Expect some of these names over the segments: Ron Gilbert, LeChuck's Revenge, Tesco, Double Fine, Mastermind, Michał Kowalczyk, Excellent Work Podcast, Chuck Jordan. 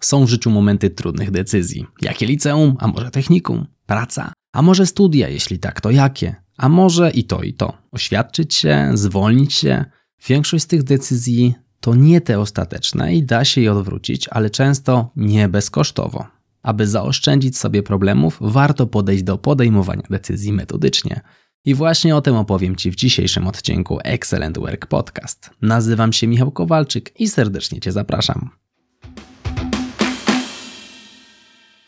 Są w życiu momenty trudnych decyzji. Jakie liceum? A może technikum? Praca? A może studia? Jeśli tak, to jakie? A może i to, i to. Oświadczyć się? Zwolnić się? Większość z tych decyzji to nie te ostateczne i da się je odwrócić, ale często nie bezkosztowo. Aby zaoszczędzić sobie problemów, warto podejść do podejmowania decyzji metodycznie. I właśnie o tym opowiem Ci w dzisiejszym odcinku Excellent Work Podcast. Nazywam się Michał Kowalczyk i serdecznie Cię zapraszam.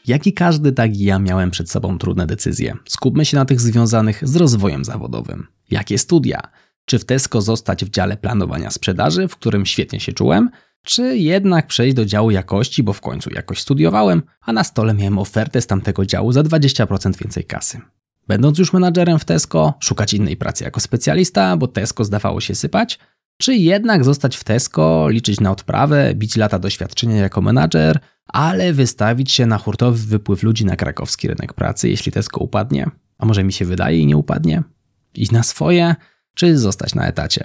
Jak i każdy, tak i ja miałem przed sobą trudne decyzje. Skupmy się na tych związanych z rozwojem zawodowym. Jakie studia? Czy w Tesco zostać w dziale planowania sprzedaży, w którym świetnie się czułem? Czy jednak przejść do działu jakości, bo w końcu jakoś studiowałem, a na stole miałem ofertę z tamtego działu za 20% więcej kasy? Będąc już menadżerem w Tesco, szukać innej pracy jako specjalista, bo Tesco zdawało się sypać? Czy jednak zostać w Tesco, liczyć na odprawę, bić lata doświadczenia jako menadżer, ale wystawić się na hurtowy wypływ ludzi na krakowski rynek pracy, jeśli Tesco upadnie? A może mi się wydaje i nie upadnie? Iść na swoje, czy zostać na etacie?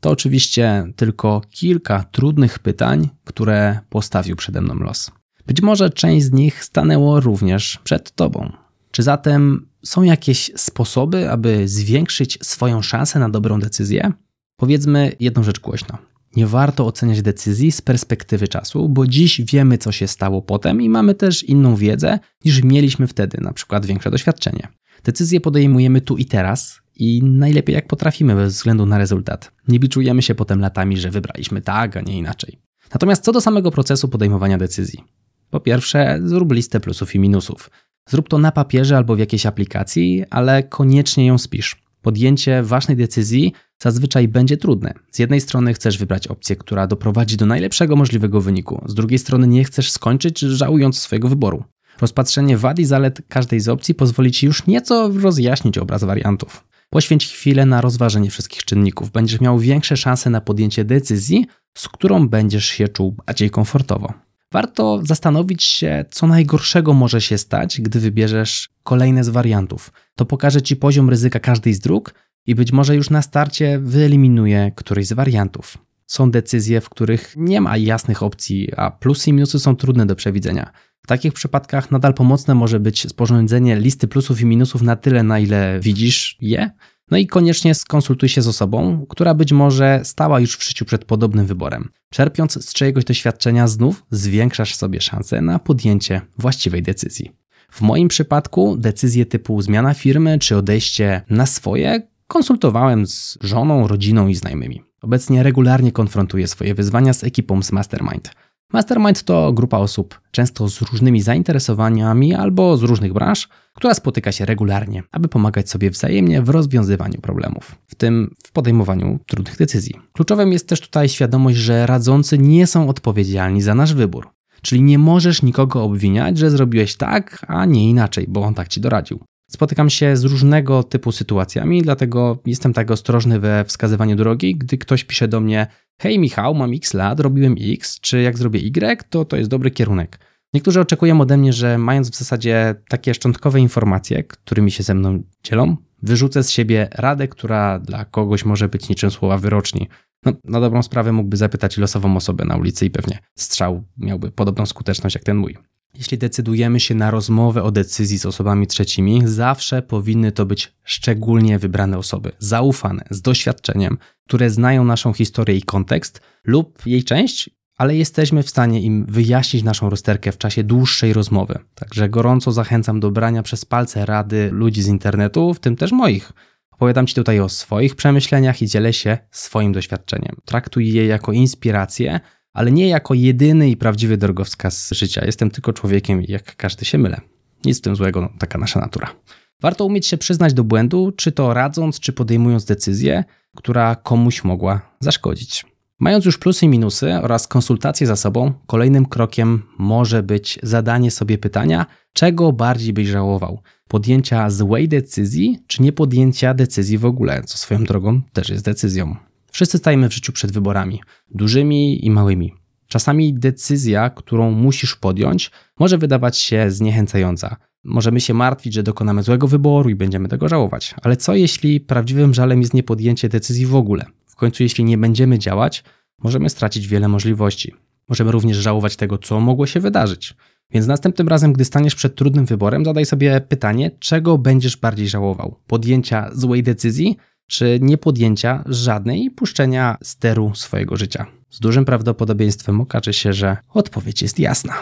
To oczywiście tylko kilka trudnych pytań, które postawił przede mną los. Być może część z nich stanęło również przed Tobą. Czy zatem są jakieś sposoby, aby zwiększyć swoją szansę na dobrą decyzję? Powiedzmy jedną rzecz głośno. Nie warto oceniać decyzji z perspektywy czasu, bo dziś wiemy, co się stało potem i mamy też inną wiedzę, niż mieliśmy wtedy, na przykład większe doświadczenie. Decyzje podejmujemy tu i teraz i najlepiej jak potrafimy bez względu na rezultat. Nie biczujemy się potem latami, że wybraliśmy tak, a nie inaczej. Natomiast co do samego procesu podejmowania decyzji. Po pierwsze, zrób listę plusów i minusów. Zrób to na papierze albo w jakiejś aplikacji, ale koniecznie ją spisz. Podjęcie ważnej decyzji zazwyczaj będzie trudne. Z jednej strony chcesz wybrać opcję, która doprowadzi do najlepszego możliwego wyniku. Z drugiej strony nie chcesz skończyć, żałując swojego wyboru. Rozpatrzenie wad i zalet każdej z opcji pozwoli Ci już nieco rozjaśnić obraz wariantów. Poświęć chwilę na rozważenie wszystkich czynników. Będziesz miał większe szanse na podjęcie decyzji, z którą będziesz się czuł bardziej komfortowo. Warto zastanowić się, co najgorszego może się stać, gdy wybierzesz kolejne z wariantów. To pokaże Ci poziom ryzyka każdej z dróg i być może już na starcie wyeliminuje któryś z wariantów. Są decyzje, w których nie ma jasnych opcji, a plusy i minusy są trudne do przewidzenia. W takich przypadkach nadal pomocne może być sporządzenie listy plusów i minusów na tyle, na ile widzisz je. No i koniecznie skonsultuj się z osobą, która być może stała już w życiu przed podobnym wyborem. Czerpiąc z czyjegoś doświadczenia znów zwiększasz sobie szansę na podjęcie właściwej decyzji. W moim przypadku decyzje typu zmiana firmy czy odejście na swoje konsultowałem z żoną, rodziną i znajomymi. Obecnie regularnie konfrontuję swoje wyzwania z ekipą z Mastermind. Mastermind to grupa osób, często z różnymi zainteresowaniami albo z różnych branż, która spotyka się regularnie, aby pomagać sobie wzajemnie w rozwiązywaniu problemów, w tym w podejmowaniu trudnych decyzji. Kluczowym jest też tutaj świadomość, że radzący nie są odpowiedzialni za nasz wybór, czyli nie możesz nikogo obwiniać, że zrobiłeś tak, a nie inaczej, bo on tak Ci doradził. Spotykam się z różnego typu sytuacjami, dlatego jestem tak ostrożny we wskazywaniu drogi, gdy ktoś pisze do mnie: hej Michał, mam x lat, robiłem x, czy jak zrobię y, to jest dobry kierunek. Niektórzy oczekują ode mnie, że mając w zasadzie takie szczątkowe informacje, którymi się ze mną dzielą, wyrzucę z siebie radę, która dla kogoś może być niczym słowa wyroczni. No, na dobrą sprawę mógłby zapytać losową osobę na ulicy i pewnie strzał miałby podobną skuteczność jak ten mój. Jeśli decydujemy się na rozmowę o decyzji z osobami trzecimi, zawsze powinny to być szczególnie wybrane osoby, zaufane, z doświadczeniem, które znają naszą historię i kontekst lub jej część, ale jesteśmy w stanie im wyjaśnić naszą rozterkę w czasie dłuższej rozmowy. Także gorąco zachęcam do brania przez palce rady ludzi z internetu, w tym też moich. Opowiadam Ci tutaj o swoich przemyśleniach i dzielę się swoim doświadczeniem. Traktuj je jako inspirację, ale nie jako jedyny i prawdziwy drogowskaz życia. Jestem tylko człowiekiem i jak każdy się mylę. Nic w tym złego, no, taka nasza natura. Warto umieć się przyznać do błędu, czy to radząc, czy podejmując decyzję, która komuś mogła zaszkodzić. Mając już plusy i minusy oraz konsultacje za sobą, kolejnym krokiem może być zadanie sobie pytania, czego bardziej byś żałował? Podjęcia złej decyzji, czy nie podjęcia decyzji w ogóle, co swoją drogą też jest decyzją. Wszyscy stajemy w życiu przed wyborami, dużymi i małymi. Czasami decyzja, którą musisz podjąć, może wydawać się zniechęcająca. Możemy się martwić, że dokonamy złego wyboru i będziemy tego żałować. Ale co jeśli prawdziwym żalem jest niepodjęcie decyzji w ogóle? W końcu jeśli nie będziemy działać, możemy stracić wiele możliwości. Możemy również żałować tego, co mogło się wydarzyć. Więc następnym razem, gdy staniesz przed trudnym wyborem, zadaj sobie pytanie, czego będziesz bardziej żałował? Podjęcia złej decyzji, czy nie podjęcia żadnej i puszczenia steru swojego życia? Z dużym prawdopodobieństwem okaże się, że odpowiedź jest jasna.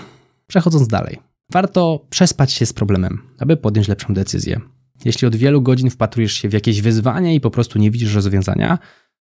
Przechodząc dalej. Warto przespać się z problemem, aby podjąć lepszą decyzję. Jeśli od wielu godzin wpatrujesz się w jakieś wyzwanie i po prostu nie widzisz rozwiązania,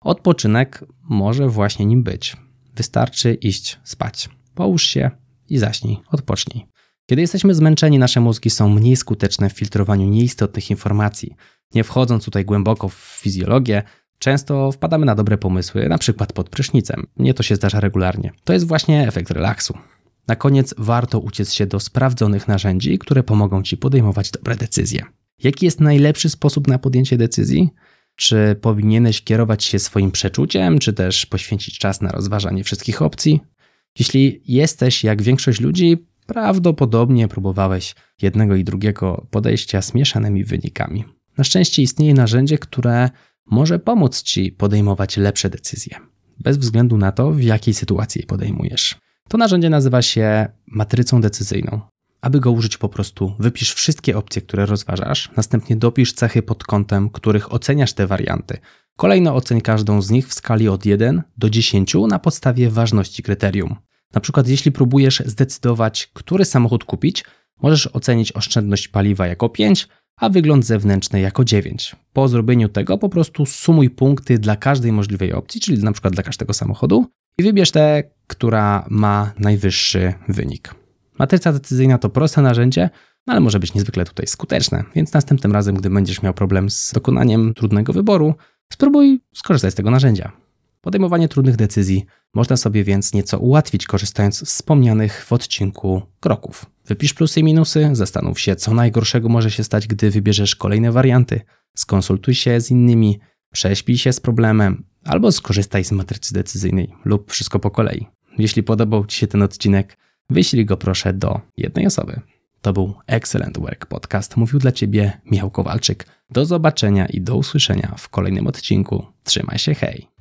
odpoczynek może właśnie nim być. Wystarczy iść spać. Połóż się i zaśnij, odpocznij. Kiedy jesteśmy zmęczeni, nasze mózgi są mniej skuteczne w filtrowaniu nieistotnych informacji. Nie wchodząc tutaj głęboko w fizjologię, często wpadamy na dobre pomysły, na przykład pod prysznicem. Mnie to się zdarza regularnie. To jest właśnie efekt relaksu. Na koniec warto uciec się do sprawdzonych narzędzi, które pomogą Ci podejmować dobre decyzje. Jaki jest najlepszy sposób na podjęcie decyzji? Czy powinieneś kierować się swoim przeczuciem, czy też poświęcić czas na rozważanie wszystkich opcji? Jeśli jesteś jak większość ludzi, prawdopodobnie próbowałeś jednego i drugiego podejścia z mieszanymi wynikami. Na szczęście istnieje narzędzie, które może pomóc Ci podejmować lepsze decyzje, bez względu na to, w jakiej sytuacji je podejmujesz. To narzędzie nazywa się matrycą decyzyjną. Aby go użyć, po prostu wypisz wszystkie opcje, które rozważasz, następnie dopisz cechy pod kątem, których oceniasz te warianty. Kolejno oceń każdą z nich w skali od 1 do 10 na podstawie ważności kryterium. Na przykład jeśli próbujesz zdecydować, który samochód kupić, możesz ocenić oszczędność paliwa jako 5, a wygląd zewnętrzny jako 9. Po zrobieniu tego po prostu sumuj punkty dla każdej możliwej opcji, czyli na przykład dla każdego samochodu, i wybierz tę, która ma najwyższy wynik. Matryca decyzyjna to proste narzędzie, ale może być niezwykle tutaj skuteczne, więc następnym razem, gdy będziesz miał problem z dokonaniem trudnego wyboru, spróbuj skorzystać z tego narzędzia. Podejmowanie trudnych decyzji można sobie więc nieco ułatwić, korzystając z wspomnianych w odcinku kroków. Wypisz plusy i minusy, zastanów się, co najgorszego może się stać, gdy wybierzesz kolejne warianty, skonsultuj się z innymi, prześpij się z problemem, albo skorzystaj z matrycy decyzyjnej lub wszystko po kolei. Jeśli podobał Ci się ten odcinek, wyślij go proszę do jednej osoby. To był Excellent Work Podcast. Mówił dla Ciebie Michał Kowalczyk. Do zobaczenia i do usłyszenia w kolejnym odcinku. Trzymaj się, hej!